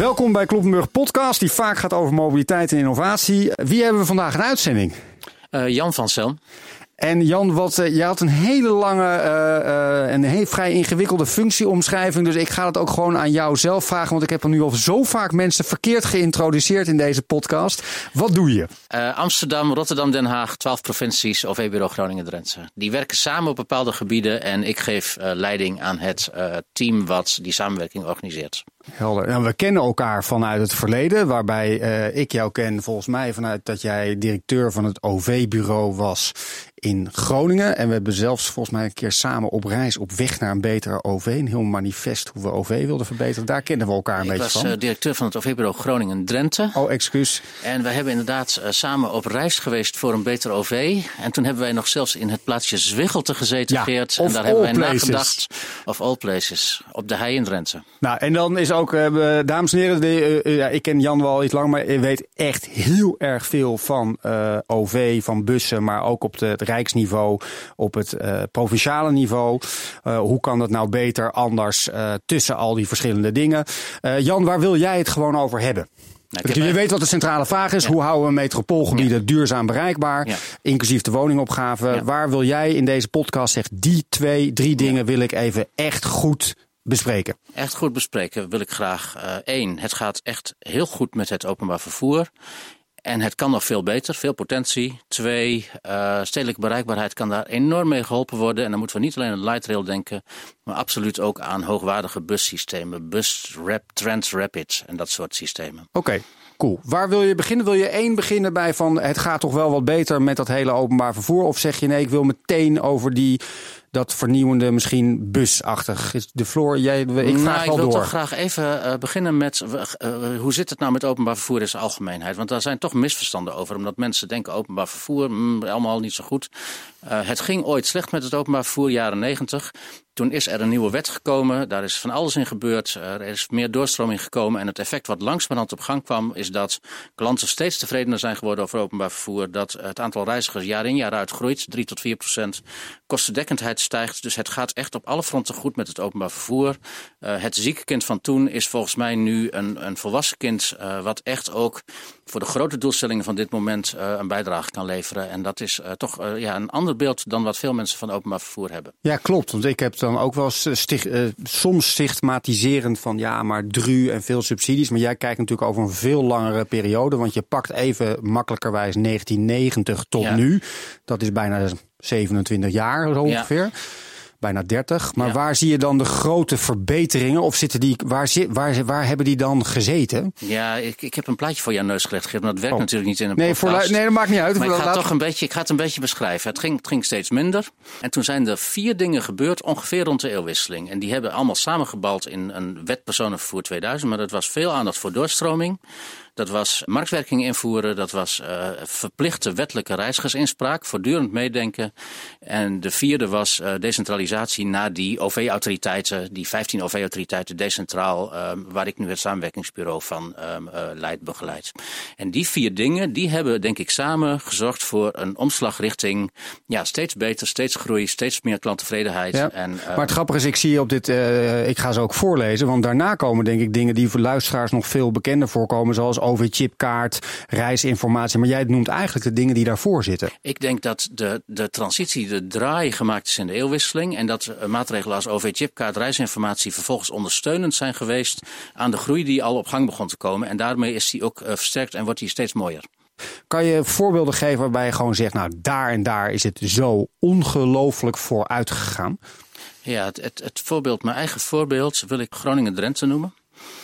Welkom bij Kloppenburg Podcast, die vaak gaat over mobiliteit en innovatie. Wie hebben we vandaag in uitzending? Jan van Zelm. En Jan, jij had een hele lange en vrij ingewikkelde functieomschrijving. Dus ik ga dat ook gewoon aan jou zelf vragen. Want ik heb er nu al zo vaak mensen verkeerd geïntroduceerd in deze podcast. Wat doe je? Amsterdam, Rotterdam, Den Haag, 12 provincies, OV-bureau Groningen-Drenthe. Die werken samen op bepaalde gebieden. En ik geef leiding aan het team wat die samenwerking organiseert. Helder. Nou, we kennen elkaar vanuit het verleden, waarbij ik jou ken volgens mij vanuit dat jij directeur van het OV-bureau was in Groningen. En we hebben zelfs volgens mij een keer samen op reis op weg naar een betere OV. Een heel manifest hoe we OV wilden verbeteren. Daar kennen we elkaar een beetje van. Ik was directeur van het OV-bureau Groningen-Drenthe. Oh, excuus. En we hebben inderdaad samen op reis geweest voor een betere OV. En toen hebben wij nog zelfs in het plaatsje Zwiggelte gezeten, ja, Geert. En daar hebben wij nagedacht, of all places, op de hei in Drenthe. Nou, en dan is ook, dames en heren, ik ken Jan wel iets lang, maar ik weet echt heel erg veel van OV, van bussen, maar ook op het rijksniveau, op het provinciale niveau. Hoe kan dat nou beter, anders, tussen al die verschillende dingen? Jan, waar wil jij het gewoon over hebben? Nou, je weet wat de centrale vraag is. Ja. Hoe houden we metropoolgebieden duurzaam bereikbaar? Ja. Inclusief de woningopgave. Ja. Waar wil jij in deze podcast, zegt die drie dingen wil ik even echt goed bespreken. Echt goed bespreken wil ik graag. Eén, het gaat echt heel goed met het openbaar vervoer. En het kan nog veel beter, veel potentie. Twee, stedelijke bereikbaarheid kan daar enorm mee geholpen worden. En dan moeten we niet alleen aan light rail denken, maar absoluut ook aan hoogwaardige bussystemen. Transrapid en dat soort systemen. Oké. Cool. Waar wil je beginnen? Wil je beginnen bij van het gaat toch wel wat beter met dat hele openbaar vervoer? Of zeg je nee, ik wil meteen over dat vernieuwende misschien busachtig? Is de floor, ik wil toch graag even beginnen met hoe zit het nou met openbaar vervoer in zijn algemeenheid? Want daar zijn toch misverstanden over. Omdat mensen denken openbaar vervoer, allemaal niet zo goed. Het ging ooit slecht met het openbaar vervoer, jaren 90. Toen is er een nieuwe wet gekomen, daar is van alles in gebeurd. Er is meer doorstroming gekomen en het effect wat langzamerhand op gang kwam is dat klanten steeds tevredener zijn geworden over openbaar vervoer. Dat het aantal reizigers jaar in jaar uit groeit, 3-4%. Kostendekkendheid stijgt, dus het gaat echt op alle fronten goed met het openbaar vervoer. Het zieke kind van toen is volgens mij nu een volwassen kind wat echt ook voor de grote doelstellingen van dit moment een bijdrage kan leveren. En dat is toch een ander beeld dan wat veel mensen van openbaar vervoer hebben. Ja, klopt. Want ik heb dan ook wel soms stigmatiserend van ja, maar DRU en veel subsidies. Maar jij kijkt natuurlijk over een veel langere periode. Want je pakt even makkelijkerwijs 1990 tot nu. Dat is bijna 27 jaar ongeveer. Ja. Bijna 30. Maar waar zie je dan de grote verbeteringen? Of zitten die, waar hebben die dan gezeten? Ja, ik heb een plaatje voor jouw neus gelegd, Geert. Maar dat werkt natuurlijk niet in een podcast. Nee, dat maakt niet uit. Maar ik ga het een beetje beschrijven. Het ging steeds minder. En toen zijn er 4 dingen gebeurd, ongeveer rond de eeuwwisseling. En die hebben allemaal samengebald in een wet personenvervoer 2000. Maar dat was veel aandacht voor doorstroming. Dat was marktwerking invoeren, dat was verplichte wettelijke reizigersinspraak, voortdurend meedenken. En de 4e was decentralisatie naar die OV-autoriteiten, die 15 OV-autoriteiten decentraal, waar ik nu het samenwerkingsbureau van leid begeleid. En die 4 dingen, die hebben denk ik samen gezorgd voor een omslag richting steeds beter, steeds groei, steeds meer klanttevredenheid. Ja. En, maar het grappige is, ik zie op dit, ik ga ze ook voorlezen, want daarna komen denk ik dingen die voor luisteraars nog veel bekender voorkomen, zoals OV-chipkaart, reisinformatie. Maar jij noemt eigenlijk de dingen die daarvoor zitten. Ik denk dat de transitie, de draai gemaakt is in de eeuwwisseling. En dat maatregelen als OV-chipkaart, reisinformatie vervolgens ondersteunend zijn geweest aan de groei die al op gang begon te komen. En daarmee is die ook versterkt en wordt die steeds mooier. Kan je voorbeelden geven waarbij je gewoon zegt, nou daar en daar is het zo ongelooflijk vooruit gegaan? Ja, mijn eigen voorbeeld wil ik Groningen-Drenthe noemen.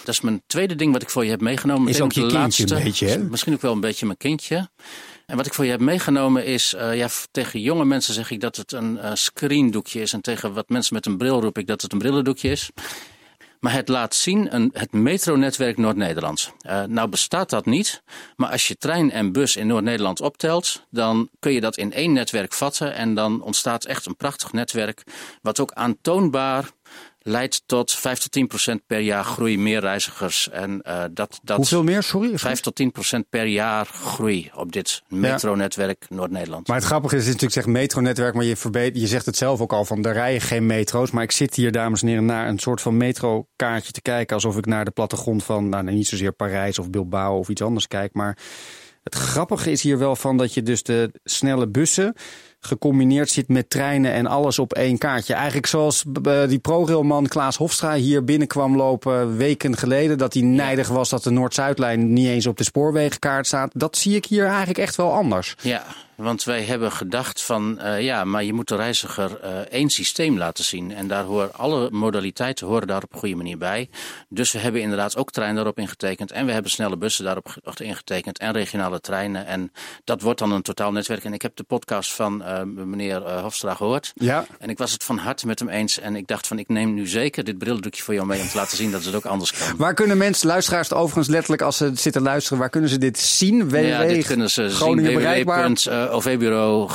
Dat is mijn tweede ding wat ik voor je heb meegenomen. Is ook je kindje een beetje, hè? Misschien ook wel een beetje mijn kindje. En wat ik voor je heb meegenomen is, tegen jonge mensen zeg ik dat het een screendoekje is. En tegen wat mensen met een bril roep ik dat het een brillendoekje is. Maar het laat zien het metronetwerk Noord-Nederland. Nou bestaat dat niet, maar als je trein en bus in Noord-Nederland optelt, dan kun je dat in één netwerk vatten. En dan ontstaat echt een prachtig netwerk wat ook aantoonbaar leidt tot 5-10% per jaar groei meer reizigers. En, dat hoeveel meer, sorry? 5-10% per jaar groei op dit metronetwerk Noord-Nederland. Maar het grappige is natuurlijk, zeg metronetwerk, maar je zegt het zelf ook al van, er rijden geen metro's. Maar ik zit hier, dames en heren, naar een soort van metrokaartje te kijken. Alsof ik naar de plattegrond van, nou niet zozeer Parijs of Bilbao of iets anders kijk. Maar het grappige is hier wel van dat je dus de snelle bussen gecombineerd zit met treinen en alles op één kaartje. Eigenlijk zoals die ProRail-man Klaas Hofstra hier binnenkwam lopen weken geleden, dat hij nijdig was dat de Noord-Zuidlijn niet eens op de spoorwegenkaart staat. Dat zie ik hier eigenlijk echt wel anders. Ja, want wij hebben gedacht van, maar je moet de reiziger één systeem laten zien. En daar horen alle modaliteiten daar op een goede manier bij. Dus we hebben inderdaad ook treinen daarop ingetekend. En we hebben snelle bussen daarop ingetekend. En regionale treinen. En dat wordt dan een totaal netwerk. En ik heb de podcast van meneer Hofstra gehoord. Ja. En ik was het van harte met hem eens. En ik dacht van, ik neem nu zeker dit brildoekje voor jou mee om te laten zien dat het ook anders kan. Waar kunnen mensen, luisteraars overigens letterlijk als ze zitten luisteren, waar kunnen ze dit zien? Dit kunnen ze Groningen zien. Bereikbaar. OV-bureau,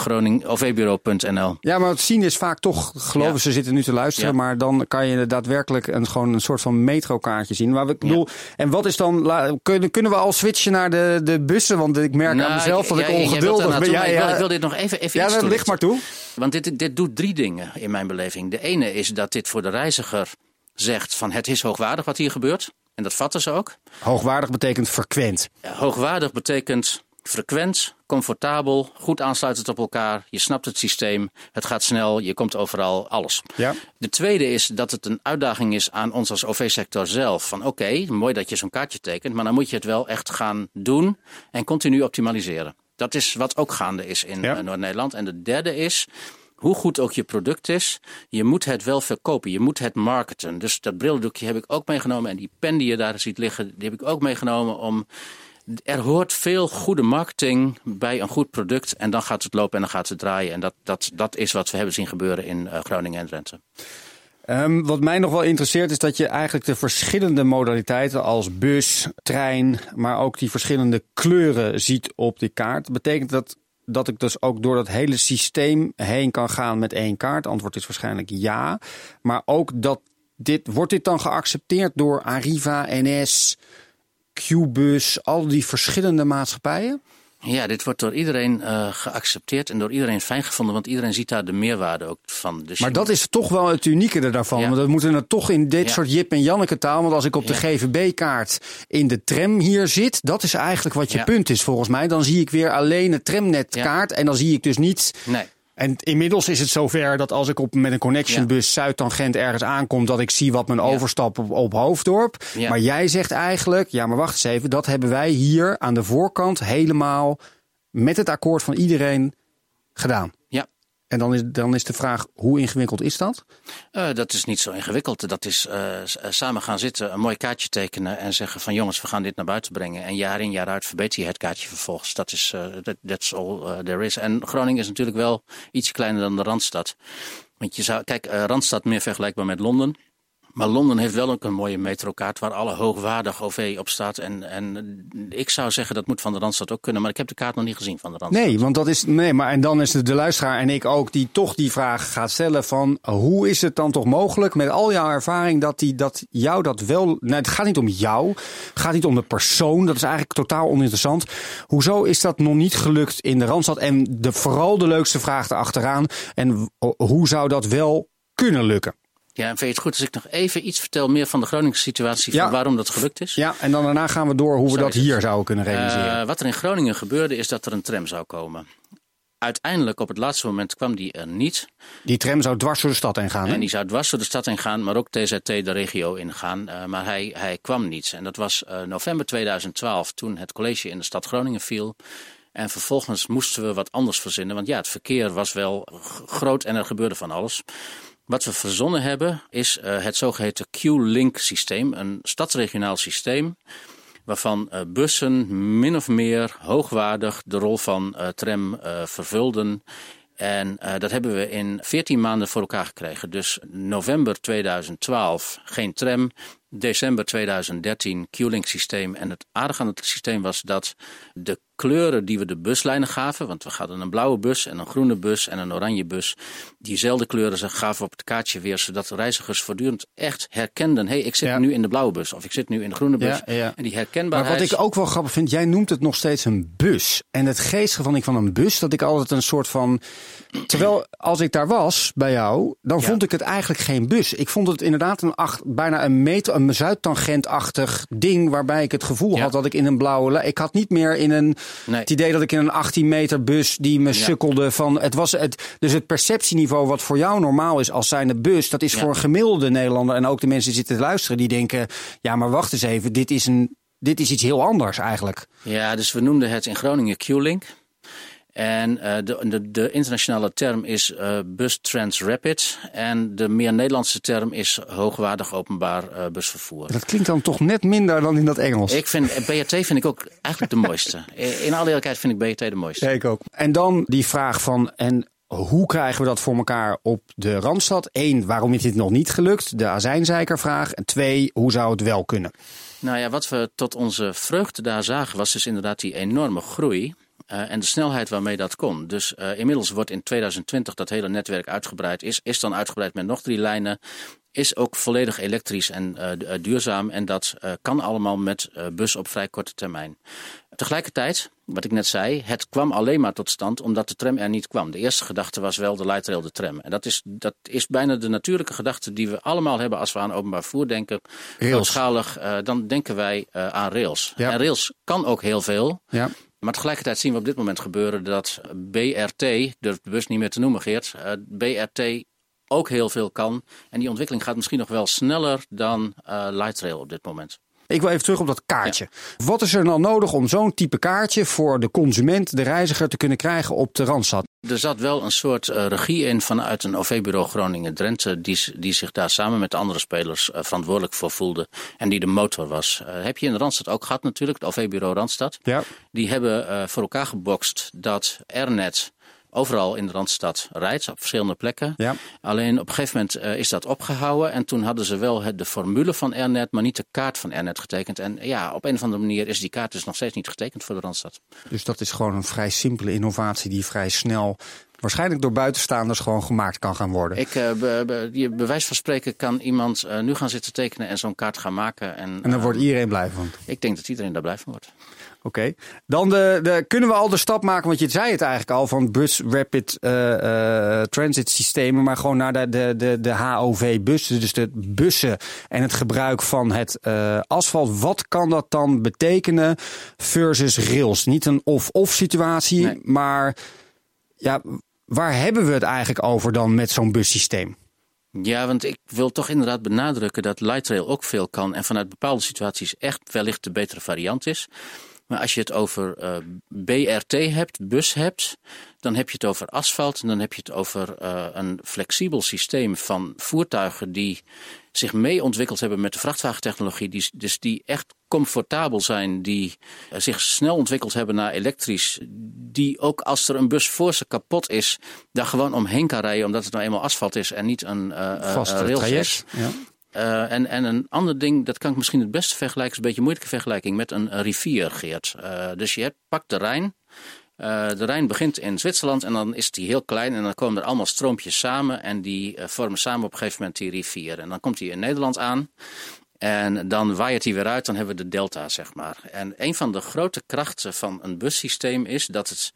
OV-bureau.nl. Ja, maar het zien is vaak toch, geloven ze zitten nu te luisteren, maar dan kan je daadwerkelijk een soort van metrokaartje zien. Maar ik bedoel, en wat is dan, kunnen we al switchen naar de bussen? Want ik merk aan mezelf dat ik ongeduldig ben. Ik wil dit nog even dat ligt maar toe. Want dit doet drie dingen in mijn beleving. De ene is dat dit voor de reiziger zegt van, het is hoogwaardig wat hier gebeurt. En dat vatten ze ook. Hoogwaardig betekent frequent. Ja, hoogwaardig betekent frequent, comfortabel, goed aansluitend op elkaar. Je snapt het systeem, het gaat snel, je komt overal, alles. Ja. De tweede is dat het een uitdaging is aan ons als OV-sector zelf. Van oké, mooi dat je zo'n kaartje tekent, maar dan moet je het wel echt gaan doen en continu optimaliseren. Dat is wat ook gaande is in Noord-Nederland. En de derde is, hoe goed ook je product is, je moet het wel verkopen. Je moet het marketen. Dus dat brildoekje heb ik ook meegenomen en die pen die je daar ziet liggen, die heb ik ook meegenomen om... Er hoort veel goede marketing bij een goed product. En dan gaat het lopen en dan gaat het draaien. En dat is wat we hebben zien gebeuren in Groningen en Drenthe. Wat mij nog wel interesseert is dat je eigenlijk de verschillende modaliteiten als bus, trein, maar ook die verschillende kleuren ziet op die kaart. Dat betekent dat ik dus ook door dat hele systeem heen kan gaan met één kaart? Antwoord is waarschijnlijk ja. Maar ook wordt dit dan geaccepteerd door Arriva, NS... Q-bus, al die verschillende maatschappijen? Ja, dit wordt door iedereen geaccepteerd en door iedereen fijn gevonden, want iedereen ziet daar de meerwaarde ook van. Dus maar dat is toch wel het unieke daarvan. Ja. Want we moeten het toch in dit soort Jip en Janneke taal, want als ik op de GVB-kaart in de tram hier zit, dat is eigenlijk wat je punt is volgens mij. Dan zie ik weer alleen de tramnetkaart en dan zie ik dus niet... Nee. En inmiddels is het zover dat als ik met een connectionbus Zuid-Tangent ergens aankom, dat ik zie wat mijn overstap op Hoofddorp. Ja. Maar jij zegt eigenlijk, maar wacht eens even, dat hebben wij hier aan de voorkant helemaal met het akkoord van iedereen gedaan. Ja. En dan is de vraag, hoe ingewikkeld is dat? Dat is niet zo ingewikkeld. Dat is samen gaan zitten, een mooi kaartje tekenen en zeggen van jongens, we gaan dit naar buiten brengen. En jaar in, jaar uit verbeter je het kaartje vervolgens. Dat is that's all there is. En Groningen is natuurlijk wel iets kleiner dan de Randstad. Want je zou, kijk, Randstad meer vergelijkbaar met Londen. Maar Londen heeft wel ook een mooie metrokaart waar alle hoogwaardig OV op staat. En ik zou zeggen dat moet van de Randstad ook kunnen. Maar ik heb de kaart nog niet gezien van de Randstad. Nee, want dat is. Nee, maar en dan is het de luisteraar en ik ook die toch die vraag gaat stellen: van hoe is het dan toch mogelijk met al jouw ervaring dat jou dat wel. Nou, het gaat niet om jou, het gaat niet om de persoon. Dat is eigenlijk totaal oninteressant. Hoezo is dat nog niet gelukt in de Randstad? En vooral de leukste vraag erachteraan. En hoe zou dat wel kunnen lukken? Ja, en vind je het goed als ik nog even iets vertel meer van de Groningse situatie, van waarom dat gelukt is? Ja, en dan daarna gaan we door hoe we dat hier zouden kunnen realiseren. Wat er in Groningen gebeurde is dat er een tram zou komen. Uiteindelijk op het laatste moment kwam die er niet. Die tram zou dwars door de stad heen gaan. En die zou dwars door de stad heen gaan, maar ook TZT de regio ingaan. Maar hij kwam niet. En dat was november 2012 toen het college in de stad Groningen viel. En vervolgens moesten we wat anders verzinnen. Want het verkeer was wel groot en er gebeurde van alles. Wat we verzonnen hebben is het zogeheten Q-Link systeem. Een stadsregionaal systeem waarvan bussen min of meer hoogwaardig de rol van tram vervulden. En dat hebben we in 14 maanden voor elkaar gekregen. Dus november 2012 geen tram, december 2013 Q-Link systeem. En het aardige aan het systeem was dat de kleuren die we de buslijnen gaven, want we hadden een blauwe bus en een groene bus en een oranje bus, diezelfde kleuren ze gaven op het kaartje weer, zodat de reizigers voortdurend echt herkenden, hey, ik zit nu in de blauwe bus of ik zit nu in de groene bus. Ja, ja. En die herkenbaarheid. Maar wat ik ook wel grappig vind, jij noemt het nog steeds een bus. En het geestige van een bus, dat ik altijd een soort van, terwijl als ik daar was bij jou, dan vond ik het eigenlijk geen bus. Ik vond het inderdaad bijna een meter, een Zuid-Tangent-achtig ding, waarbij ik het gevoel had dat ik in een blauwe, ik had niet meer in een het idee dat ik in een 18 meter bus die me sukkelde van dus het perceptieniveau wat voor jou normaal is als zijnde bus, dat is voor een gemiddelde Nederlander en ook de mensen die zitten te luisteren die denken, ja maar wacht eens even, dit is iets heel anders eigenlijk. Ja, dus we noemden het in Groningen Q-Link. En de internationale term is bus transrapid. En de meer Nederlandse term is hoogwaardig openbaar busvervoer. Dat klinkt dan toch net minder dan in dat Engels. Ik vind BRT ook eigenlijk de mooiste. In alle eerlijkheid vind ik BRT de mooiste. Ja, ik ook. En dan die vraag van, en hoe krijgen we dat voor elkaar op de Randstad? 1, waarom is dit nog niet gelukt? De azijnzeikervraag. En 2, hoe zou het wel kunnen? Nou ja, wat we tot onze vreugde daar zagen was dus inderdaad die enorme groei. En de snelheid waarmee dat kon. Dus inmiddels wordt in 2020 dat hele netwerk uitgebreid. Is dan uitgebreid met nog 3 lijnen. Is ook volledig elektrisch en duurzaam. En dat kan allemaal met bus op vrij korte termijn. Tegelijkertijd, wat ik net zei, het kwam alleen maar tot stand omdat de tram er niet kwam. De eerste gedachte was wel de light rail, de tram. En dat is bijna de natuurlijke gedachte die we allemaal hebben als we aan openbaar vervoer denken. Grootschalig, dan denken wij aan rails. Ja. En rails kan ook heel veel. Ja. Maar tegelijkertijd zien we op dit moment gebeuren dat BRT, ik durf de bus niet meer te noemen Geert, BRT ook heel veel kan. En die ontwikkeling gaat misschien nog wel sneller dan light rail op dit moment. Ik wil even terug op dat kaartje. Ja. Wat is er dan nodig om zo'n type kaartje voor de consument, de reiziger, te kunnen krijgen op de Randstad? Er zat wel een soort regie in vanuit een OV-bureau Groningen-Drenthe die zich daar samen met andere spelers verantwoordelijk voor voelde en die de motor was. Heb je in de Randstad ook gehad natuurlijk, het OV-bureau Randstad. Ja. Die hebben voor elkaar gebokst dat R-net overal in de Randstad rijdt, op verschillende plekken. Ja. Alleen op een gegeven moment is dat opgehouden. En toen hadden ze wel de formule van R-net, maar niet de kaart van R-net getekend. En ja, op een of andere manier is die kaart dus nog steeds niet getekend voor de Randstad. Dus dat is gewoon een vrij simpele innovatie die vrij snel, waarschijnlijk door buitenstaanders, gewoon gemaakt kan gaan worden. Bij wijze van spreken kan iemand nu gaan zitten tekenen en zo'n kaart gaan maken. En dan wordt iedereen blij van? Ik denk dat iedereen daar blij van wordt. Oké. Dan kunnen we al de stap maken, want je zei het eigenlijk al, van bus rapid transit systemen, maar gewoon naar de HOV-bussen, dus de bussen en het gebruik van het asfalt. Wat kan dat dan betekenen versus rails? Niet een of-of situatie, nee. Maar ja, waar hebben we het eigenlijk over dan met zo'n bussysteem? Ja, want ik wil toch inderdaad benadrukken dat light rail ook veel kan en vanuit bepaalde situaties echt wellicht de betere variant is. Maar als je het over BRT hebt, bus hebt, dan heb je het over asfalt en dan heb je het over een flexibel systeem van voertuigen die zich mee ontwikkeld hebben met de vrachtwagentechnologie. Dus die echt comfortabel zijn, die zich snel ontwikkeld hebben naar elektrisch. Die ook als er een bus voor ze kapot is, daar gewoon omheen kan rijden omdat het nou eenmaal asfalt is en niet een vaste rails is. Ja. En een ander ding, dat kan ik misschien het beste vergelijken, is een beetje een moeilijke vergelijking met een rivier, Geert. Dus je pakt de Rijn. De Rijn begint in Zwitserland en dan is die heel klein en dan komen er allemaal stroompjes samen en die vormen samen op een gegeven moment die rivier. En dan komt die in Nederland aan en dan waait die weer uit, dan hebben we de delta, zeg maar. En een van de grote krachten van een bussysteem is dat het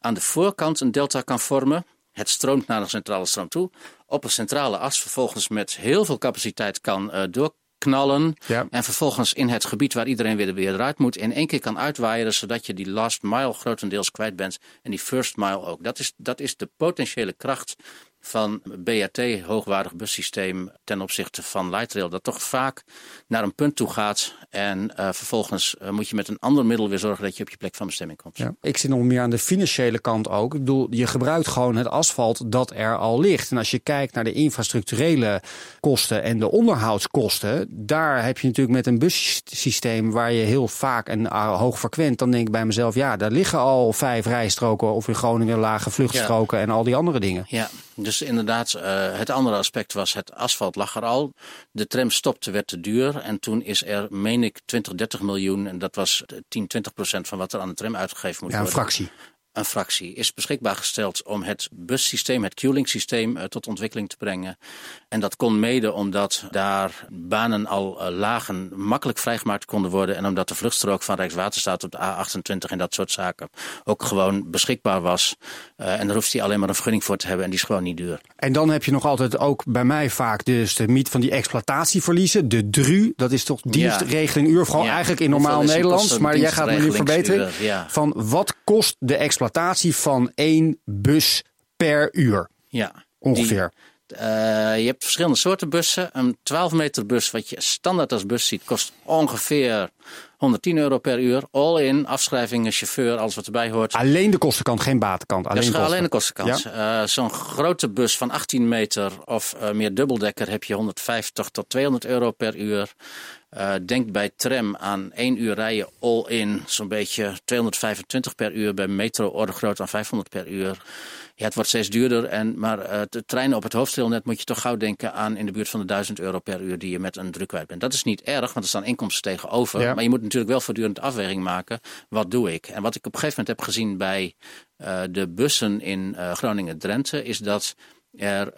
aan de voorkant een delta kan vormen. Het stroomt naar een centrale stroom toe. Op een centrale as vervolgens met heel veel capaciteit kan doorknallen. Ja. En vervolgens in het gebied waar iedereen weer eruit moet, in één keer kan uitwaaien, zodat je die last mile grotendeels kwijt bent. En die first mile ook. Dat is de potentiële kracht van BRT, hoogwaardig bussysteem, ten opzichte van light rail, dat toch vaak naar een punt toe gaat en vervolgens moet je met een ander middel weer zorgen dat je op je plek van bestemming komt. Ja, ik zit nog meer aan de financiële kant ook. Ik bedoel, je gebruikt gewoon het asfalt dat er al ligt. En als je kijkt naar de infrastructurele kosten en de onderhoudskosten, daar heb je natuurlijk met een bussysteem waar je heel vaak en hoog frequent, dan denk ik bij mezelf, ja, daar liggen al 5 rijstroken of in Groningen lage vluchtstroken en al die andere dingen. Ja. Dus inderdaad, het andere aspect was het asfalt lag er al. De tram stopte, werd te duur. En toen is er, meen ik, 20-30 miljoen. En dat was 10-20% van wat er aan de tram uitgegeven moet worden. Ja, een fractie. Een fractie is beschikbaar gesteld om het bussysteem, het Q-Link systeem, tot ontwikkeling te brengen. En dat kon mede omdat daar banen al lagen makkelijk vrijgemaakt konden worden. En omdat de vluchtstrook van Rijkswaterstaat op de A28 en dat soort zaken ook gewoon beschikbaar was. En daar hoeft hij alleen maar een vergunning voor te hebben en die is gewoon niet duur. En dan heb je nog altijd ook bij mij vaak dus de mythe van die exploitatieverliezen. De DRU, dat is toch dienstregeling uur, vooral eigenlijk in normaal Nederlands. Maar jij gaat me nu verbeteren. Ja. Van wat kost de exploitatie van 1 bus per uur? Ja, ongeveer. Je hebt verschillende soorten bussen. Een 12 meter bus, wat je standaard als bus ziet, kost ongeveer €110 per uur. All in, afschrijvingen, chauffeur, alles wat erbij hoort. Alleen de kostenkant, geen batenkant. Alleen de kostenkant. Ja? Zo'n grote bus van 18 meter of meer dubbeldekker heb je €150 tot €200 per uur. Denk bij tram aan 1 uur rijden all in, zo'n beetje €225 per uur. Bij metro orde groot aan €500 per uur. Ja, het wordt steeds duurder, maar de treinen op het hoofddeelnet moet je toch gauw denken aan in de buurt van de €1000 per uur die je met een druk kwijt bent. Dat is niet erg, want er staan inkomsten tegenover. Ja. Maar je moet natuurlijk wel voortdurend afweging maken. Wat doe ik? En wat ik op een gegeven moment heb gezien bij de bussen in Groningen-Drenthe is dat er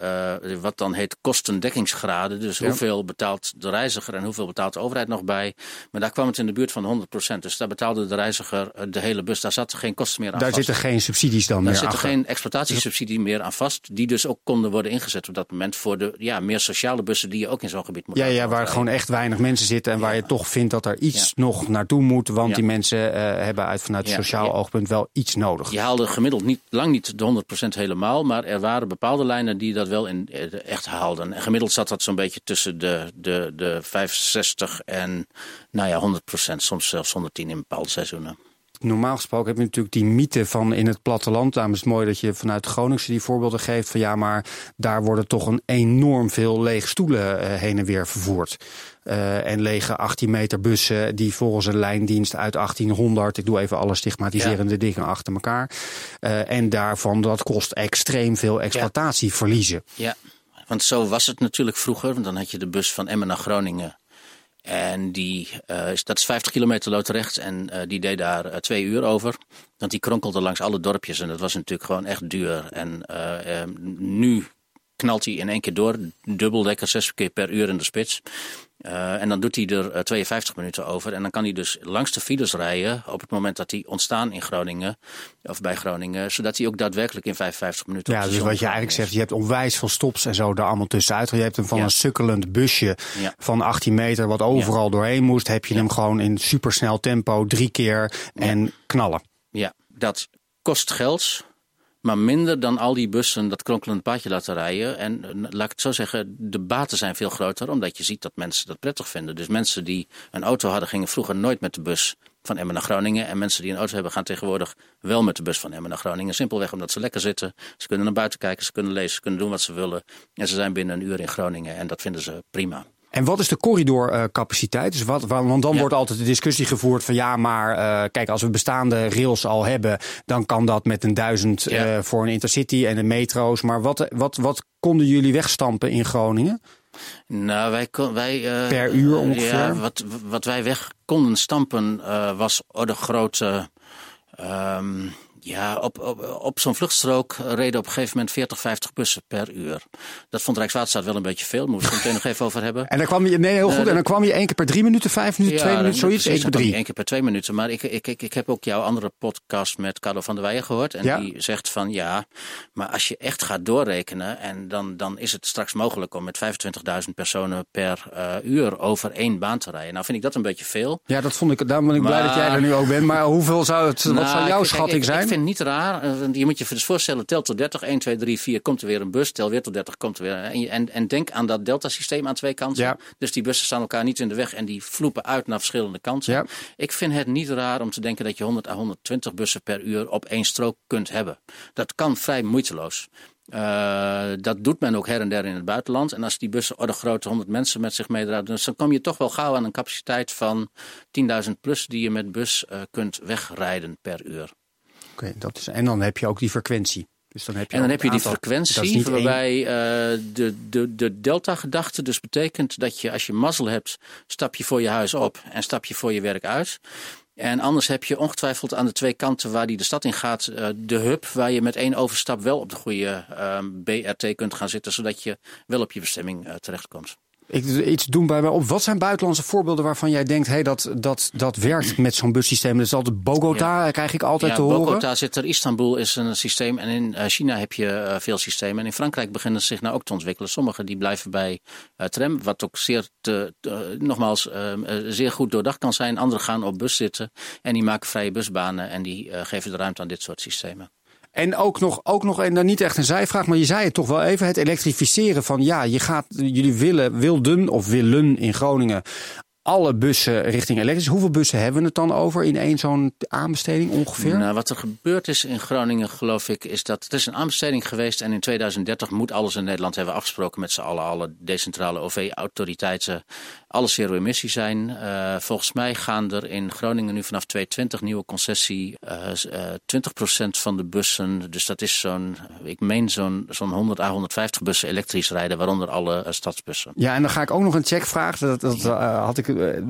wat dan heet kostendekkingsgraden. Dus hoeveel betaalt de reiziger en hoeveel betaalt de overheid nog bij. Maar daar kwam het in de buurt van 100%. Dus daar betaalde de reiziger de hele bus. Daar zat geen kosten meer aan vast. Daar zitten geen subsidies dan meer achter. Daar zit geen exploitatiesubsidie meer aan vast. Die dus ook konden worden ingezet op dat moment voor de meer sociale bussen die je ook in zo'n gebied moet hebben. Ja, waar gewoon echt weinig mensen zitten en waar je toch vindt dat er iets nog naartoe moet. Want die mensen hebben vanuit sociaal oogpunt wel iets nodig. Je haalde gemiddeld lang niet de 100% helemaal. Maar er waren bepaalde lijnen die dat wel in echt haalden. En gemiddeld zat dat zo'n beetje tussen de 65 en 100%, soms zelfs 110 in bepaalde seizoenen. Normaal gesproken heb je natuurlijk die mythe van in het platteland. Daarom is het mooi dat je vanuit Groningen die voorbeelden geeft van maar daar worden toch een enorm veel lege stoelen heen en weer vervoerd. En lege 18 meter bussen die volgens een lijndienst uit 1800... ik doe even alle stigmatiserende dingen achter elkaar. En daarvan dat kost extreem veel exploitatieverliezen. Ja, want zo was het natuurlijk vroeger. Want dan had je de bus van Emmen naar Groningen. En dat is 50 kilometer loodrecht en die deed daar 2 uur over. Want die kronkelde langs alle dorpjes en dat was natuurlijk gewoon echt duur. En nu knalt hij in één keer door, dubbeldekker 6 keer per uur in de spits. En dan doet hij er 52 minuten over. En dan kan hij dus langs de files rijden op het moment dat die ontstaan in Groningen. Of bij Groningen. Zodat hij ook daadwerkelijk in 55 minuten... Ja, dus wat je eigenlijk zegt. Je hebt onwijs veel stops en zo daar allemaal tussenuit. Je hebt hem van een sukkelend busje van 18 meter wat overal doorheen moest. Heb je hem gewoon in supersnel tempo 3 keer en knallen. Ja, dat kost geld. Maar minder dan al die bussen dat kronkelend paadje laten rijden. En laat ik het zo zeggen, de baten zijn veel groter. Omdat je ziet dat mensen dat prettig vinden. Dus mensen die een auto hadden gingen vroeger nooit met de bus van Emmen naar Groningen. En mensen die een auto hebben gaan tegenwoordig wel met de bus van Emmen naar Groningen. Simpelweg omdat ze lekker zitten. Ze kunnen naar buiten kijken, ze kunnen lezen, ze kunnen doen wat ze willen. En ze zijn binnen een uur in Groningen en dat vinden ze prima. En wat is de corridorcapaciteit? Dus want dan wordt altijd de discussie gevoerd van kijk, als we bestaande rails al hebben, dan kan dat met 1000 voor een intercity en de metro's. Maar wat konden jullie wegstampen in Groningen? Nou, wij per uur ongeveer? Ja, wat wij weg konden stampen was orde grote. Op zo'n vluchtstrook reden op een gegeven moment 40, 50 bussen per uur. Dat vond Rijkswaterstaat wel een beetje veel. Daar moeten we het meteen nog even over hebben. En dan kwam je, heel goed. En dan kwam je 1 keer per 3 minuten, 5 minuten, 2 minuten, zoiets? Precies, 1 keer per 3. 1 keer per 2 minuten. Maar ik heb ook jouw andere podcast met Carlo van der Weijen gehoord. En die zegt van maar als je echt gaat doorrekenen. En dan is het straks mogelijk om met 25.000 personen per uur over 1 baan te rijden. Nou vind ik dat een beetje veel. Ja, dat vond ik. Daarom ben ik blij dat jij er nu ook bent. Maar hoeveel zou het, wat zou jouw schatting zijn? Ik vind het niet raar. Je moet je dus voorstellen, tel tot 30, 1, 2, 3, 4, komt er weer een bus. Tel weer tot 30, komt er weer een. En denk aan dat deltasysteem aan 2 kanten. Ja. Dus die bussen staan elkaar niet in de weg en die vloepen uit naar verschillende kanten. Ja. Ik vind het niet raar om te denken dat je 100 à 120 bussen per uur op 1 strook kunt hebben. Dat kan vrij moeiteloos. Dat doet men ook her en der in het buitenland. En als die bussen orde grote 100 mensen met zich meedragen, dus dan kom je toch wel gauw aan een capaciteit van 10.000 plus die je met bus kunt wegrijden per uur. Okay, en dan heb je ook die frequentie. Dus dan heb je en dan heb je die frequentie waarbij de delta-gedachte dus betekent dat je als je mazzel hebt, stap je voor je huis op en stap je voor je werk uit. En anders heb je ongetwijfeld aan de twee kanten waar die de stad in gaat, de hub waar je met één overstap wel op de goede BRT kunt gaan zitten, zodat je wel op je bestemming terechtkomt. Iets doen bij mij op. Wat zijn buitenlandse voorbeelden waarvan jij denkt, hey, dat werkt met zo'n bussysteem? Dat is altijd Bogota, krijg ik altijd te horen. Bogota zit er, Istanbul is een systeem en in China heb je veel systemen. En in Frankrijk beginnen ze zich nou ook te ontwikkelen. Sommigen die blijven bij tram, wat ook zeer goed doordacht kan zijn. Anderen gaan op bus zitten en die maken vrije busbanen en die geven de ruimte aan dit soort systemen. En ook nog, niet echt een zijvraag, maar je zei het toch wel even, het elektrificeren van jullie willen in Groningen alle bussen richting elektrisch. Hoeveel bussen hebben we het dan over in één zo'n aanbesteding ongeveer? Nou, wat er gebeurd is in Groningen, geloof ik, is dat het is een aanbesteding geweest en in 2030 moet alles in Nederland hebben afgesproken met z'n allen, alle decentrale OV-autoriteiten, alles zero-emissie zijn. Volgens mij gaan er in Groningen nu vanaf 2020 nieuwe concessie 20% van de bussen, dus dat is zo'n 100 à 150 bussen elektrisch rijden, waaronder alle stadsbussen. Ja, en dan ga ik ook nog een check vragen,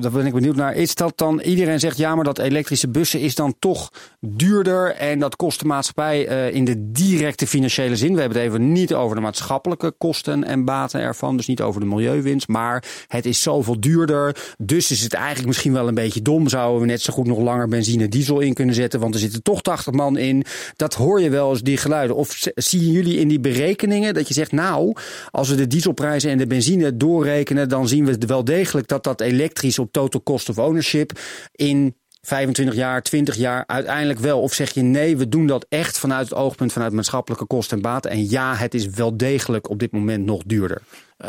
daar ben ik benieuwd naar. Is dat dan, iedereen zegt ja, maar dat elektrische bussen is dan toch duurder en dat kost de maatschappij in de directe financiële zin. We hebben het even niet over de maatschappelijke kosten en baten ervan, dus niet over de milieuwinst, maar het is zoveel duurder. Dus is het eigenlijk misschien wel een beetje dom. Zouden we net zo goed nog langer benzine en diesel in kunnen zetten, want er zitten toch 80 man in. Dat hoor je wel eens, die geluiden. Of zien jullie in die berekeningen dat je zegt, nou, als we de dieselprijzen en de benzine doorrekenen, dan zien we wel degelijk dat elektrisch op total cost of ownership in 25 jaar, 20 jaar uiteindelijk wel? Of zeg je nee, we doen dat echt vanuit het oogpunt vanuit maatschappelijke kosten en baten. En ja, het is wel degelijk op dit moment nog duurder.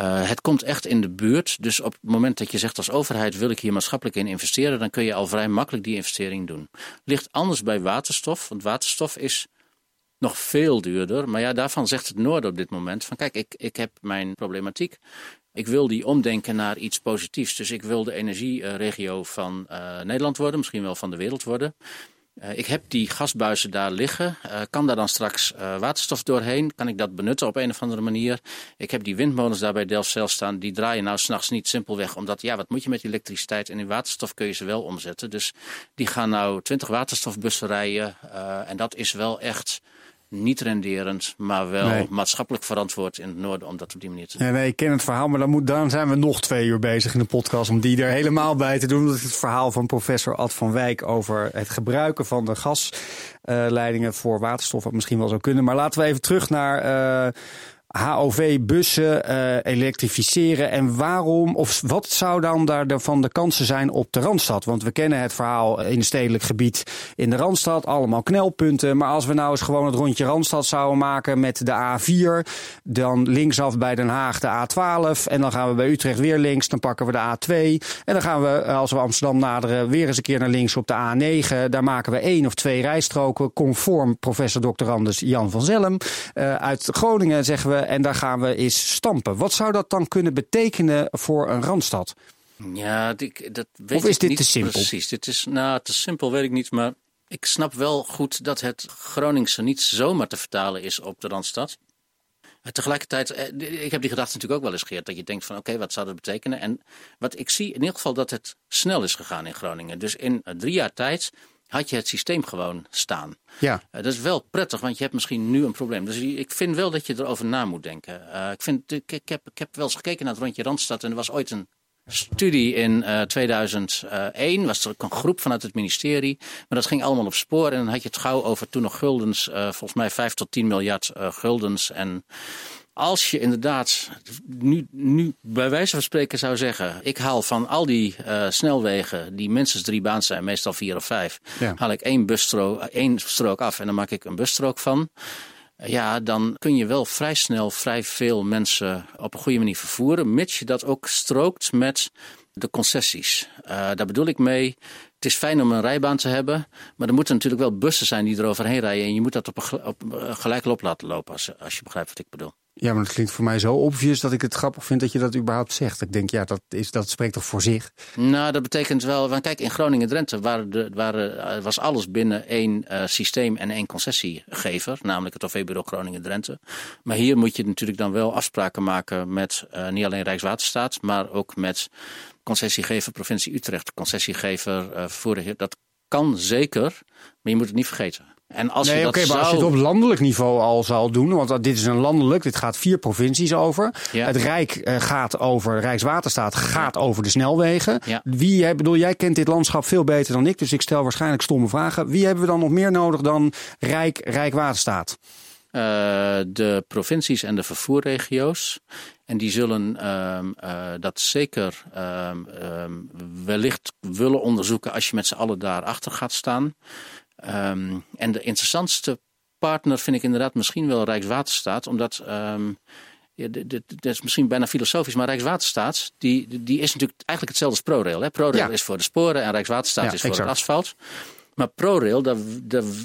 Het komt echt in de buurt. Dus op het moment dat je zegt als overheid wil ik hier maatschappelijk in investeren, dan kun je al vrij makkelijk die investering doen. Ligt anders bij waterstof, want waterstof is nog veel duurder. Maar ja, daarvan zegt het Noorden op dit moment van kijk, ik heb mijn problematiek. Ik wil die omdenken naar iets positiefs. Dus ik wil de energieregio van Nederland worden, misschien wel van de wereld worden. Ik heb die gasbuizen daar liggen. Kan daar dan straks waterstof doorheen? Kan ik dat benutten op een of andere manier? Ik heb die windmolens daar bij Delfzijl staan. Die draaien nou 's nachts niet simpelweg. Omdat, wat moet je met elektriciteit? En in waterstof kun je ze wel omzetten. Dus die gaan nou 20 waterstofbussen rijden. En dat is wel echt niet renderend, maar wel maatschappelijk verantwoord in het Noorden om dat op die manier te doen. Nee, ik ken het verhaal, maar daarom zijn we nog 2 uur bezig in de podcast om die er helemaal bij te doen. Dat is het verhaal van professor Ad van Wijk over het gebruiken van de gasleidingen voor waterstof, wat misschien wel zou kunnen. Maar laten we even terug naar HOV-bussen, elektrificeren en waarom, of wat zou dan daarvan de kansen zijn op de Randstad? Want we kennen het verhaal in het stedelijk gebied in de Randstad, allemaal knelpunten. Maar als we nou eens gewoon het rondje Randstad zouden maken met de A4, dan linksaf bij Den Haag de A12 en dan gaan we bij Utrecht weer links, dan pakken we de A2 en dan gaan we, als we Amsterdam naderen, weer eens een keer naar links op de A9. Daar maken we 1 of 2 rijstroken conform professor doctorandus Jan van Zelm. Uit Groningen zeggen we, en daar gaan we eens stampen. Wat zou dat dan kunnen betekenen voor een Randstad? Ja, dat weet of is ik dit niet te simpel? Precies. Dit is, te simpel weet ik niet, maar ik snap wel goed dat het Groningse niet zomaar te vertalen is op de Randstad. Tegelijkertijd, ik heb die gedachte natuurlijk ook wel eens geëerd, dat je denkt van oké, wat zou dat betekenen? En wat ik zie in ieder geval dat het snel is gegaan in Groningen. Dus in 3 jaar tijd had je het systeem gewoon staan. Ja. Dat is wel prettig, want je hebt misschien nu een probleem. Dus ik vind wel dat je erover na moet denken. Ik heb wel eens gekeken naar het rondje Randstad en er was ooit een studie in 2001. Was er ook een groep vanuit het ministerie. Maar dat ging allemaal op spoor en dan had je het gauw over toen nog guldens. Volgens mij 5 tot 10 miljard guldens en als je inderdaad nu bij wijze van spreken zou zeggen, ik haal van al die snelwegen die minstens 3 baans zijn, meestal 4 of 5, haal ik 1 strook af en dan maak ik een busstrook van. Dan kun je wel vrij snel vrij veel mensen op een goede manier vervoeren, mits je dat ook strookt met de concessies. Daar bedoel ik mee, het is fijn om een rijbaan te hebben, maar er moeten natuurlijk wel bussen zijn die eroverheen rijden en je moet dat op een gelijke loop laten lopen, als je begrijpt wat ik bedoel. Ja, maar dat klinkt voor mij zo obvious dat ik het grappig vind dat je dat überhaupt zegt. Ik denk, ja, dat spreekt toch voor zich? Nou, dat betekent wel... Want kijk, in Groningen-Drenthe was alles binnen één systeem en één concessiegever. Namelijk het OV-bureau Groningen-Drenthe. Maar hier moet je natuurlijk dan wel afspraken maken met niet alleen Rijkswaterstaat... maar ook met concessiegever provincie Utrecht. Concessiegever vervoerder, dat kan zeker, maar je moet het niet vergeten. En als je dat maar als je het op landelijk niveau al zou doen, want dit is een landelijk, dit gaat 4 provincies over. Ja. Het Rijk gaat over, Rijkswaterstaat gaat over de snelwegen. Ja. Jij kent dit landschap veel beter dan ik, dus ik stel waarschijnlijk stomme vragen. Wie hebben we dan nog meer nodig dan Rijkswaterstaat? De provincies en de vervoerregio's. En die zullen dat zeker wellicht willen onderzoeken als je met z'n allen daarachter gaat staan. En de interessantste partner vind ik inderdaad misschien wel Rijkswaterstaat. Omdat, dat is misschien bijna filosofisch, maar Rijkswaterstaat... die is natuurlijk eigenlijk hetzelfde als ProRail. Hè? ProRail is voor de sporen en Rijkswaterstaat is voor het asfalt. Maar ProRail,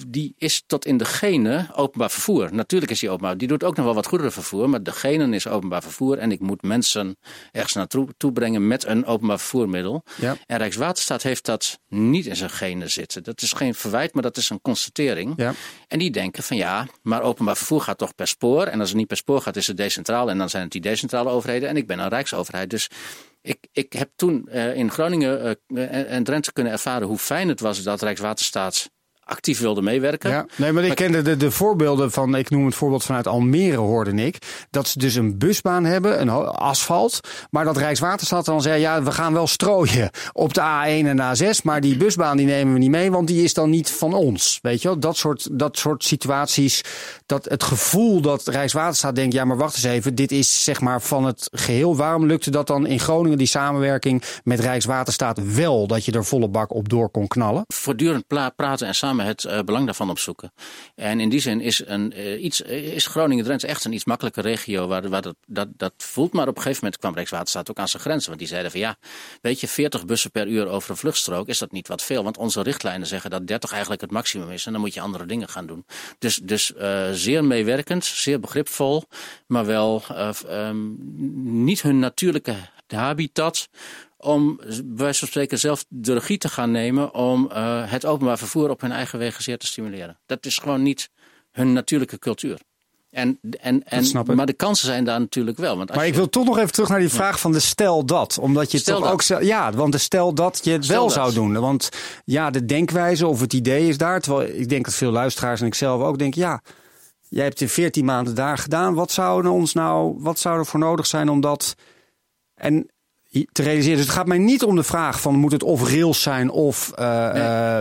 die is tot in de genen openbaar vervoer. Natuurlijk is die openbaar. Die doet ook nog wel wat goederenvervoer. Maar de genen is openbaar vervoer. En ik moet mensen ergens naartoe brengen met een openbaar vervoermiddel. Ja. En Rijkswaterstaat heeft dat niet in zijn genen zitten. Dat is geen verwijt, maar dat is een constatering. Ja. En die denken van maar openbaar vervoer gaat toch per spoor. En als het niet per spoor gaat, is het decentraal. En dan zijn het die decentrale overheden. En ik ben een rijksoverheid, dus... Ik heb toen in Groningen en Drenthe kunnen ervaren hoe fijn het was dat Rijkswaterstaat actief wilde meewerken. Ja, nee, maar ik kende de voorbeelden van, ik noem het voorbeeld vanuit Almere hoorde ik, dat ze dus een busbaan hebben, een asfalt, maar dat Rijkswaterstaat dan zei, we gaan wel strooien op de A1 en de A6, maar die busbaan die nemen we niet mee, want die is dan niet van ons. Weet je wel, dat soort situaties, dat het gevoel dat Rijkswaterstaat denkt, maar wacht eens even, dit is zeg maar van het geheel. Waarom lukte dat dan in Groningen, die samenwerking met Rijkswaterstaat wel, dat je er volle bak op door kon knallen? Voortdurend praten en samen het belang daarvan opzoeken. En in die zin is Groningen-Drenthe echt een iets makkelijker regio. Waar dat voelt, maar op een gegeven moment kwam Rijkswaterstaat ook aan zijn grenzen. Want die zeiden van 40 bussen per uur over een vluchtstrook is dat niet wat veel. Want onze richtlijnen zeggen dat 30 eigenlijk het maximum is. En dan moet je andere dingen gaan doen. Dus zeer meewerkend, zeer begripvol, maar wel niet hun natuurlijke habitat... om bij wijze van spreken zelf de regie te gaan nemen... om het openbaar vervoer op hun eigen wegen zeer te stimuleren. Dat is gewoon niet hun natuurlijke cultuur. Maar de kansen zijn daar natuurlijk wel. Want ik wil toch nog even terug naar die vraag van de stel dat. Omdat je toch ook... Ja, want de stel dat je het stel wel dat zou doen. Want de denkwijze of het idee is daar... Terwijl ik denk dat veel luisteraars en ik zelf ook denk... jij hebt in 14 maanden daar gedaan. Wat zou er voor nodig zijn om dat... En te realiseren. Dus het gaat mij niet om de vraag van moet het of rails zijn of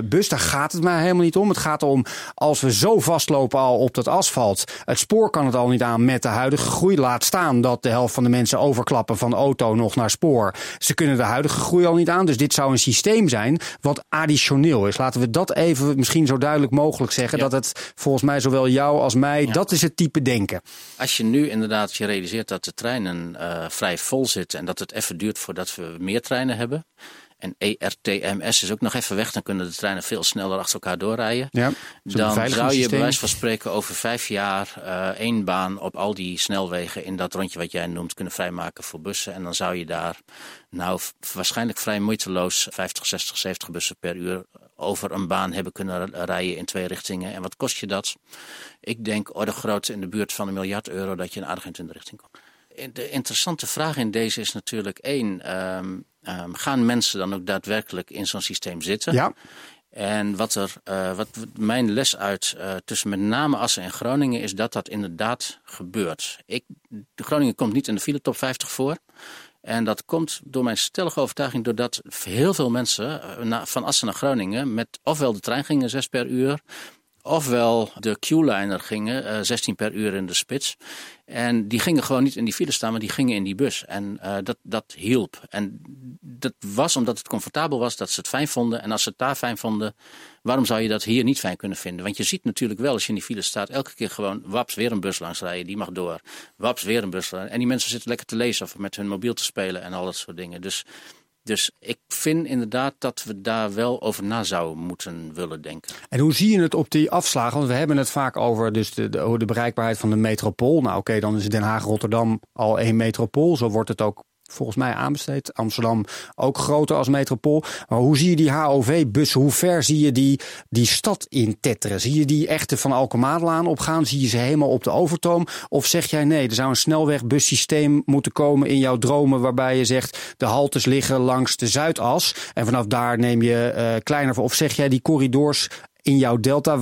bus. Daar gaat het mij helemaal niet om. Het gaat om als we zo vastlopen al op dat asfalt. Het spoor kan het al niet aan met de huidige groei. Laat staan dat de helft van de mensen overklappen van auto nog naar spoor. Ze kunnen de huidige groei al niet aan. Dus dit zou een systeem zijn wat additioneel is. Laten we dat even misschien zo duidelijk mogelijk zeggen. Ja. Dat het volgens mij zowel jou als mij, dat is het type denken. Als je nu inderdaad je realiseert dat de treinen vrij vol zitten en dat het even duurt voordat we meer treinen hebben. En ERTMS is ook nog even weg. Dan kunnen de treinen veel sneller achter elkaar doorrijden. Ja, dan zou je bij wijze van spreken over 5 jaar 1 baan op al die snelwegen in dat rondje wat jij noemt kunnen vrijmaken voor bussen. En dan zou je daar waarschijnlijk vrij moeiteloos 50, 60, 70 bussen per uur over een baan hebben kunnen rijden in 2 richtingen. En wat kost je dat? Ik denk orde groot in de buurt van €1 miljard dat je een aardig in 20 richting komt. De interessante vraag in deze is natuurlijk 1. Gaan mensen dan ook daadwerkelijk in zo'n systeem zitten? Ja. En wat mijn les uit tussen met name Assen en Groningen is dat inderdaad gebeurt. Groningen komt niet in de file top 50 voor. En dat komt door mijn stellige overtuiging doordat heel veel mensen van Assen naar Groningen met ofwel de trein gingen 6 per uur... ofwel de Q-liner gingen, 16 per uur in de spits. En die gingen gewoon niet in die file staan, maar die gingen in die bus. En dat hielp. En dat was omdat het comfortabel was, dat ze het fijn vonden. En als ze het daar fijn vonden, waarom zou je dat hier niet fijn kunnen vinden? Want je ziet natuurlijk wel, als je in die file staat, elke keer gewoon waps weer een bus langs rijden. Die mag door. Waps weer een bus langs. En die mensen zitten lekker te lezen of met hun mobiel te spelen en al dat soort dingen. Dus Dus ik vind inderdaad dat we daar wel over na zouden moeten willen denken. En hoe zie je het op die afslagen? Want we hebben het vaak over dus de bereikbaarheid van de metropool. Nou oké, dan is Den Haag-Rotterdam al één metropool. Zo wordt het ook volgens mij aanbesteed. Amsterdam ook groter als metropool. Maar hoe zie je die HOV-bussen? Hoe ver zie je die stad in tetteren? Zie je die echte Van Alkemaarlaan opgaan? Zie je ze helemaal op de Overtoom? Of zeg jij nee, er zou een snelwegbussysteem moeten komen in jouw dromen, waarbij je zegt de haltes liggen langs de Zuidas en vanaf daar neem je kleiner. Of zeg jij die corridors in jouw delta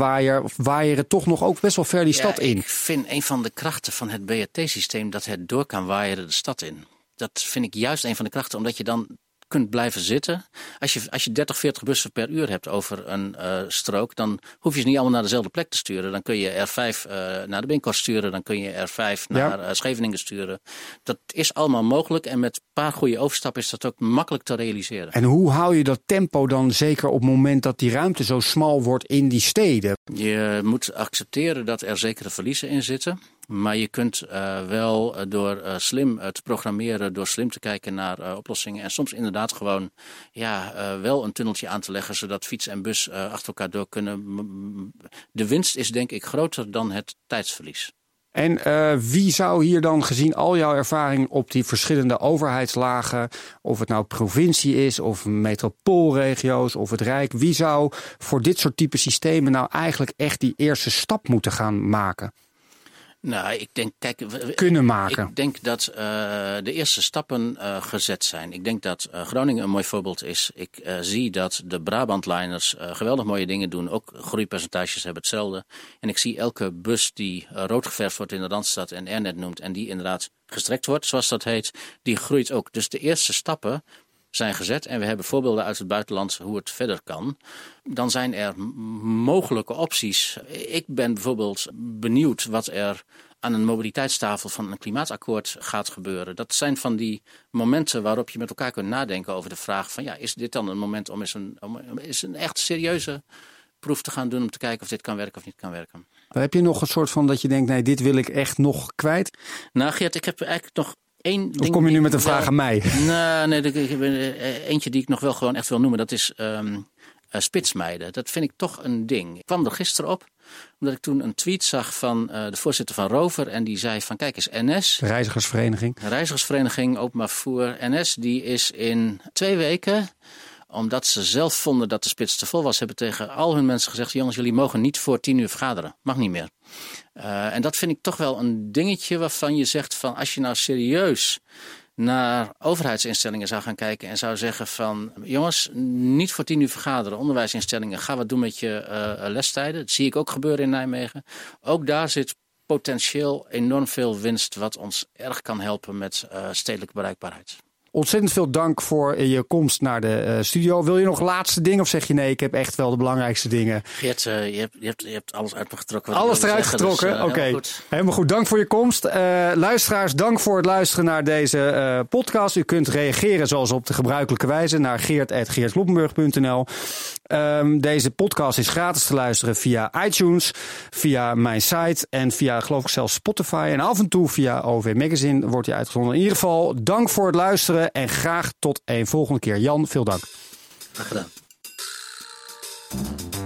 waaieren toch nog ook best wel ver die stad in? Ik vind een van de krachten van het BRT-systeem dat het door kan waaieren de stad in. Dat vind ik juist een van de krachten, omdat je dan kunt blijven zitten. Als je 30, 40 bussen per uur hebt over een strook, dan hoef je ze niet allemaal naar dezelfde plek te sturen. Dan kun je R5 naar de Binkhof sturen, dan kun je R5 naar Scheveningen sturen. Dat is allemaal mogelijk en met een paar goede overstappen is dat ook makkelijk te realiseren. En hoe hou je dat tempo dan zeker op het moment dat die ruimte zo smal wordt in die steden? Je moet accepteren dat er zekere verliezen in zitten. Maar je kunt wel door slim te programmeren, door slim te kijken naar oplossingen. En soms inderdaad gewoon wel een tunneltje aan te leggen, zodat fiets en bus achter elkaar door kunnen. De winst is denk ik groter dan het tijdsverlies. En wie zou hier dan, gezien al jouw ervaring op die verschillende overheidslagen, of het nou provincie is of metropoolregio's of het Rijk, wie zou voor dit soort type systemen nou eigenlijk echt die eerste stap moeten gaan maken? Nou, ik denk, kunnen maken. Ik denk dat de eerste stappen gezet zijn. Ik denk dat Groningen een mooi voorbeeld is. Ik zie dat de Brabantliners geweldig mooie dingen doen. Ook groeipercentages hebben hetzelfde. En ik zie elke bus die rood geverfd wordt in de Randstad en R-net noemt, en die inderdaad gestrekt wordt, zoals dat heet, die groeit ook. Dus de eerste stappen zijn gezet en we hebben voorbeelden uit het buitenland hoe het verder kan. Dan zijn er mogelijke opties. Ik ben bijvoorbeeld benieuwd wat er aan een mobiliteitstafel van een klimaatakkoord gaat gebeuren. Dat zijn van die momenten waarop je met elkaar kunt nadenken over de vraag van is dit dan een moment om eens een echt serieuze proef te gaan doen om te kijken of dit kan werken of niet kan werken. Heb je nog een soort van dat je denkt, nee, dit wil ik echt nog kwijt? Nou Geert, ik heb eigenlijk nog of kom je nu met een vraag aan mij? Nou, nee, eentje die ik nog wel gewoon echt wil noemen, dat is spitsmeiden. Dat vind ik toch een ding. Ik kwam er gisteren op, omdat ik toen een tweet zag van de voorzitter van Rover. En die zei van, kijk eens, NS. Reizigersvereniging, openbaar vervoer. NS, die is in 2 weken, omdat ze zelf vonden dat de spits te vol was, hebben tegen al hun mensen gezegd, jongens, jullie mogen niet voor 10 uur vergaderen. Mag niet meer. En dat vind ik toch wel een dingetje waarvan je zegt van, als je nou serieus naar overheidsinstellingen zou gaan kijken en zou zeggen van, jongens, niet voor 10 uur vergaderen. Onderwijsinstellingen, ga wat doen met je lestijden. Dat zie ik ook gebeuren in Nijmegen. Ook daar zit potentieel enorm veel winst wat ons erg kan helpen met stedelijke bereikbaarheid. Ontzettend veel dank voor je komst naar de studio. Wil je nog laatste dingen of zeg je nee, ik heb echt wel de belangrijkste dingen? Geert, je hebt alles uit me getrokken. Alles eruit getrokken? Dus, oké. Helemaal goed. Dank voor je komst. Luisteraars, dank voor het luisteren naar deze podcast. U kunt reageren zoals op de gebruikelijke wijze naar geert@geertloepenburg.nl. Deze podcast is gratis te luisteren via iTunes, via mijn site en via geloof ik zelfs Spotify. En af en toe via OV Magazine wordt hij uitgezonden. In ieder geval, dank voor het luisteren. En graag tot een volgende keer. Jan, veel dank. Graag gedaan.